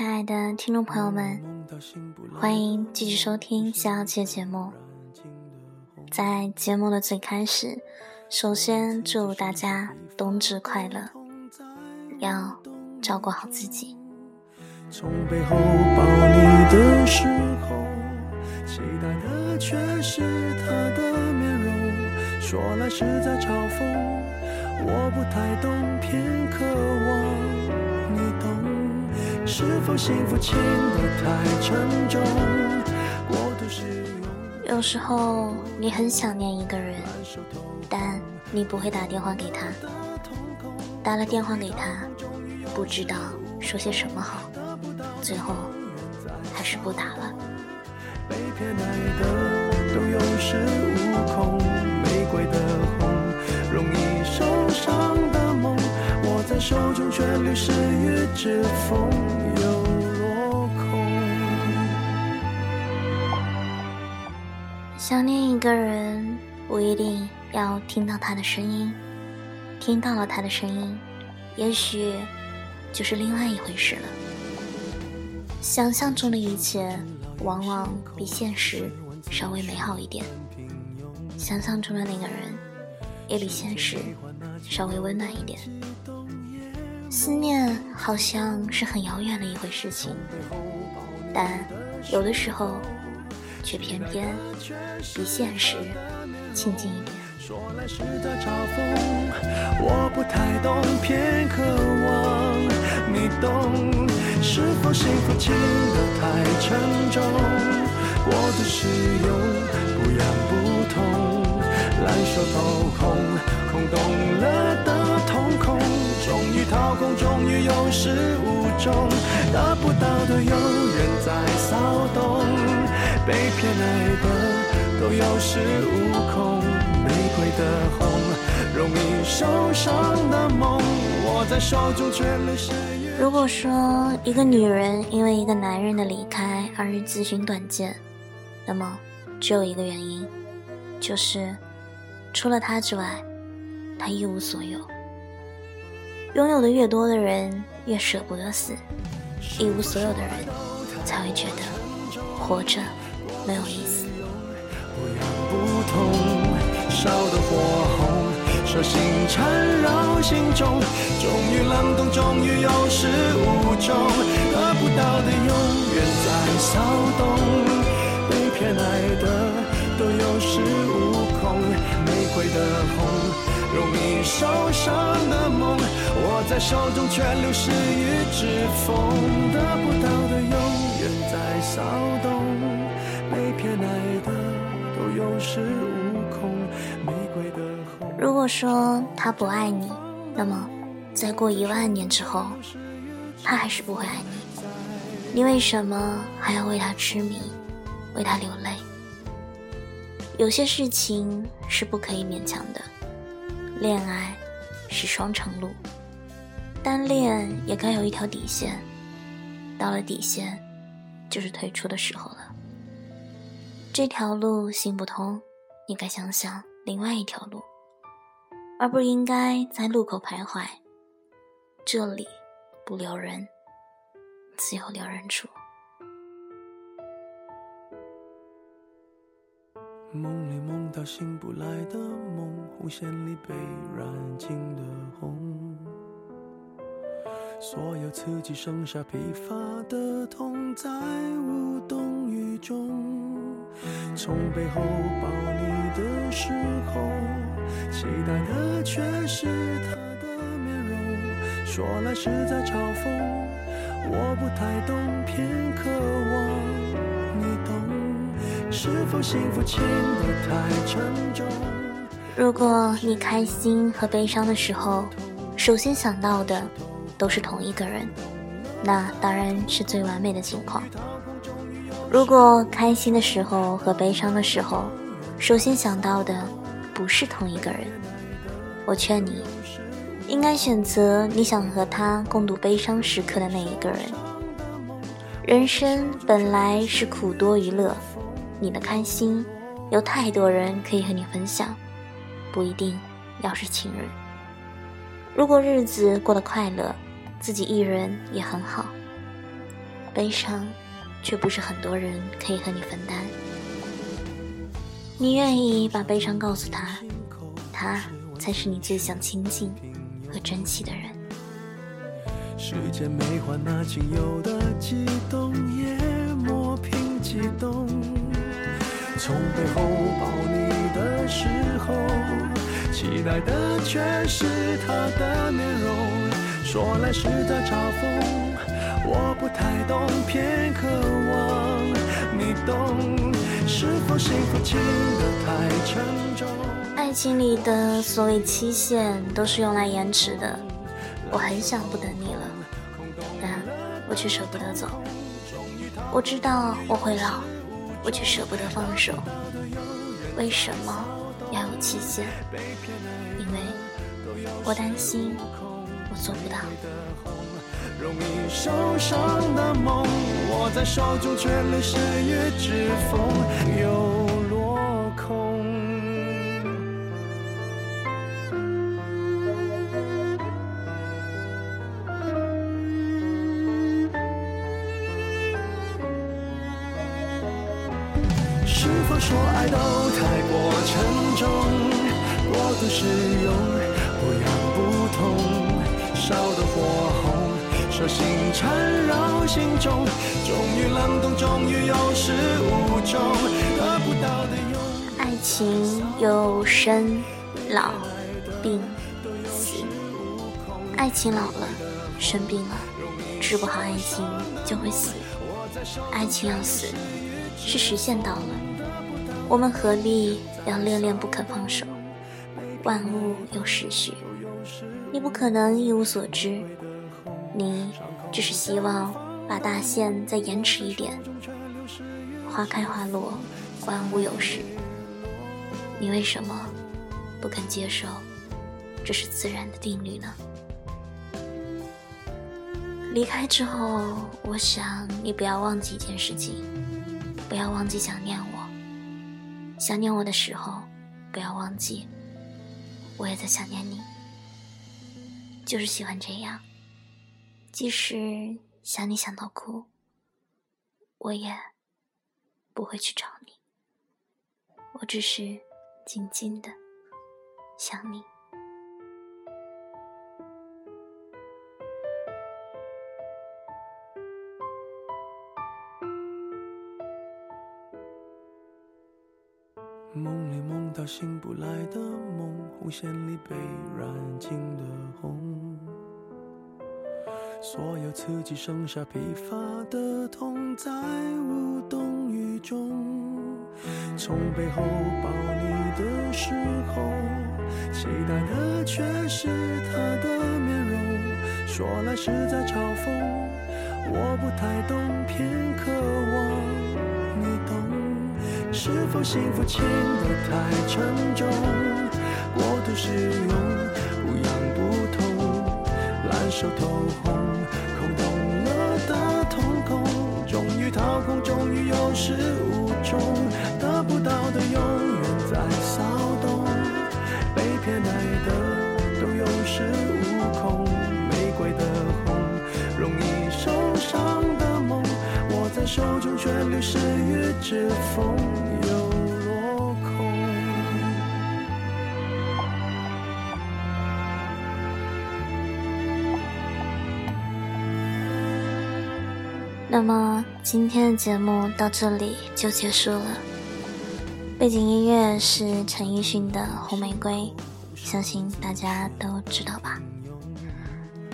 亲爱的听众朋友们，欢迎继续收听下期的节目。在节目的最开始，首先祝大家冬至快乐，要照顾好自己。从背后抱你的时候，期待的却是他的面容，说来是在嘲讽，我不太懂，偏渴望你懂。是否幸福轻得太沉重，过度使用。有时候你很想念一个人，但你不会打电话给他，打了电话给他，不知道说些什么好，最后还是不打了。被偏爱的都有恃无恐，玫瑰的红容易受伤的梦，我在手中却流失于指缝，又落空。想念一个人不一定要听到他的声音，听到了他的声音，也许就是另外一回事了。想象中的一切往往比现实稍微美好一点，想象中的那个人也比现实稍微温暖一点。思念好像是很遥远的一回事情，但有的时候却偏偏比现实亲近一点。说来是在嘲讽，我不太懂，偏渴望你懂。是否幸福轻得太沉重，过度使用，不痒不痛，烂熟透空，空洞了的瞳孔，终于掏空，终于有始无终，得不到的有人在骚动，被偏爱的都有恃无恐。如果说一个女人因为一个男人的离开而自寻短见，那么只有一个原因，就是除了他之外，他一无所有。拥有的越多的人越舍不得死，一无所有的人才会觉得活着没有意思。烧得火红，手心缠绕心中，终于冷冻，终于有始无终，得不到的永远在骚动，被偏爱的都有恃无恐，玫瑰的红容易受伤的梦，握在手中却流失于指缝，得不到的永远在骚动，被偏爱的都有恃无恐。如果说他不爱你，那么再过10000年之后，他还是不会爱你，你为什么还要为他痴迷，为他流泪？有些事情是不可以勉强的，恋爱是双程路，单恋也该有一条底线，到了底线就是退出的时候了。这条路行不通，你该想想另外一条路，而不应该在路口徘徊，这里不留人，自有留人处。梦里梦到醒不来的梦，红线里被染尽的红，所有刺激剩下疲乏的痛，在无动于衷。从背后抱你的时候，期待的却是他的面容，说来是在嘲讽，我不太懂，偏渴望你懂。是否幸福轻得太沉重。如果你开心和悲伤的时候，首先想到的都是同一个人，那当然是最完美的情况。如果开心的时候和悲伤的时候，首先想到的不是同一个人，我劝你应该选择你想和他共度悲伤时刻的那一个人。人生本来是苦多于乐，你的开心有太多人可以和你分享，不一定要是情人。如果日子过得快乐，自己一人也很好。悲伤却不是很多人可以和你分担。你愿意把悲伤告诉他，他才是你最想亲近和珍惜的人。时间没换那仅有的激动，也磨平激动，从背后抱你的时候，期待的却是他的面容，说来是在嘲讽，我不太懂，偏渴望你懂，是否幸福轻得太沉重。爱情里的所谓期限都是用来延迟的，我很想不等你了，但我却舍不得走，我知道我会老，我却舍不得放手。为什么要有期限？因为我担心我做不到。容易受伤的梦握在手中，却流失于指缝，又落空。是否说爱都太过沉重，过度使用，不痒不痛，烧得火红，手心缠绕心中，终于冷冻，终于有始无终，得不到的永远。爱情有生老病死，爱情老了，生病了，治不好爱情就会死。爱情要死是时限到了，我们何必要恋恋不肯放手？万物有时序，你不可能一无所知，你只是希望把大限再延迟一点。花开花落，万物有时，你为什么不肯接受这是自然的定律呢？离开之后，我想你不要忘记一件事情，不要忘记想念我，想念我的时候不要忘记我也在想念你。就是喜欢这样，即使想你想到哭，我也不会去找你，我只是静静的想你。梦里梦到醒不来的梦，红线里被染尽的红，所有刺激剩下疲乏的痛，在无动于衷，从背后抱你的时候，期待的却是他的面容，说来是在嘲讽，我不太懂，偏渴望你懂，是否幸福轻得太沉重，过度使用，不痒不痛，烂熟透红，空洞了的瞳孔，终于掏空，终于有始无终，得不到的永远在骚动，被偏爱的都有恃无恐，玫瑰的红，容易受伤的梦握在手中，却流失于指缝。那么今天的节目到这里就结束了，背景音乐是陈奕迅的《红玫瑰》，相信大家都知道吧。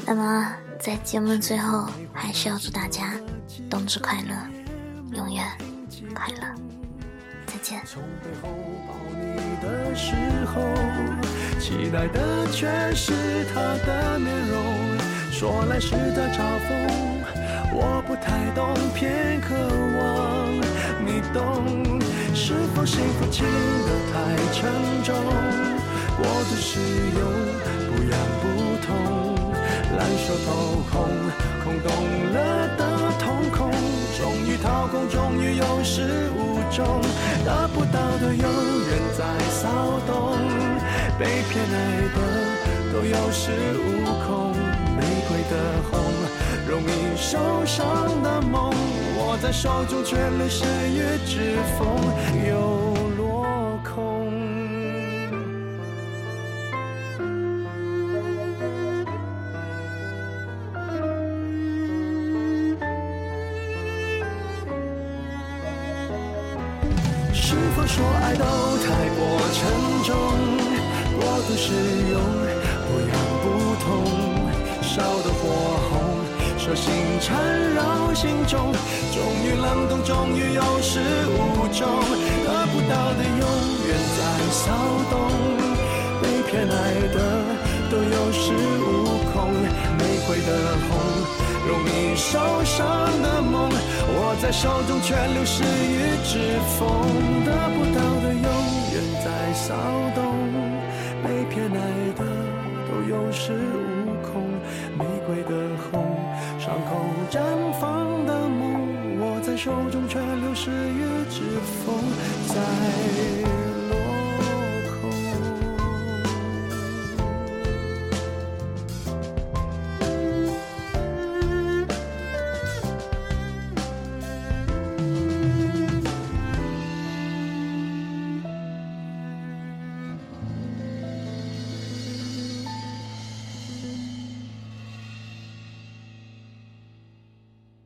那么在节目的最后，还是要祝大家冬至快乐，永远快乐，再见。从背后抱你的时候，期待的却是他的面容，说来是在嘲讽，我不太懂，偏渴望你懂，是否幸福轻得太沉重，过度使用，不痒不痛，烂熟透红，空洞了的瞳孔，终于掏空，终于有始无终，得不到的永远在骚动，被偏爱的都有恃无恐，玫瑰的红，容易受伤的梦，握在手中却流失于指缝，又落空。是否说爱都太过沉重，过度使用，不痒不痛，烧得火红，手心缠绕心中，终于冷冻，终于有始无终，得不到的永远在骚动，被偏爱的都有恃无恐，玫瑰的红，容易受伤的梦，握在手中却流失于指缝，得不到的永远在骚动，被偏爱的都有恃无恐，玫瑰的红，伤口绽放的梦，握在手中却流失于指缝，在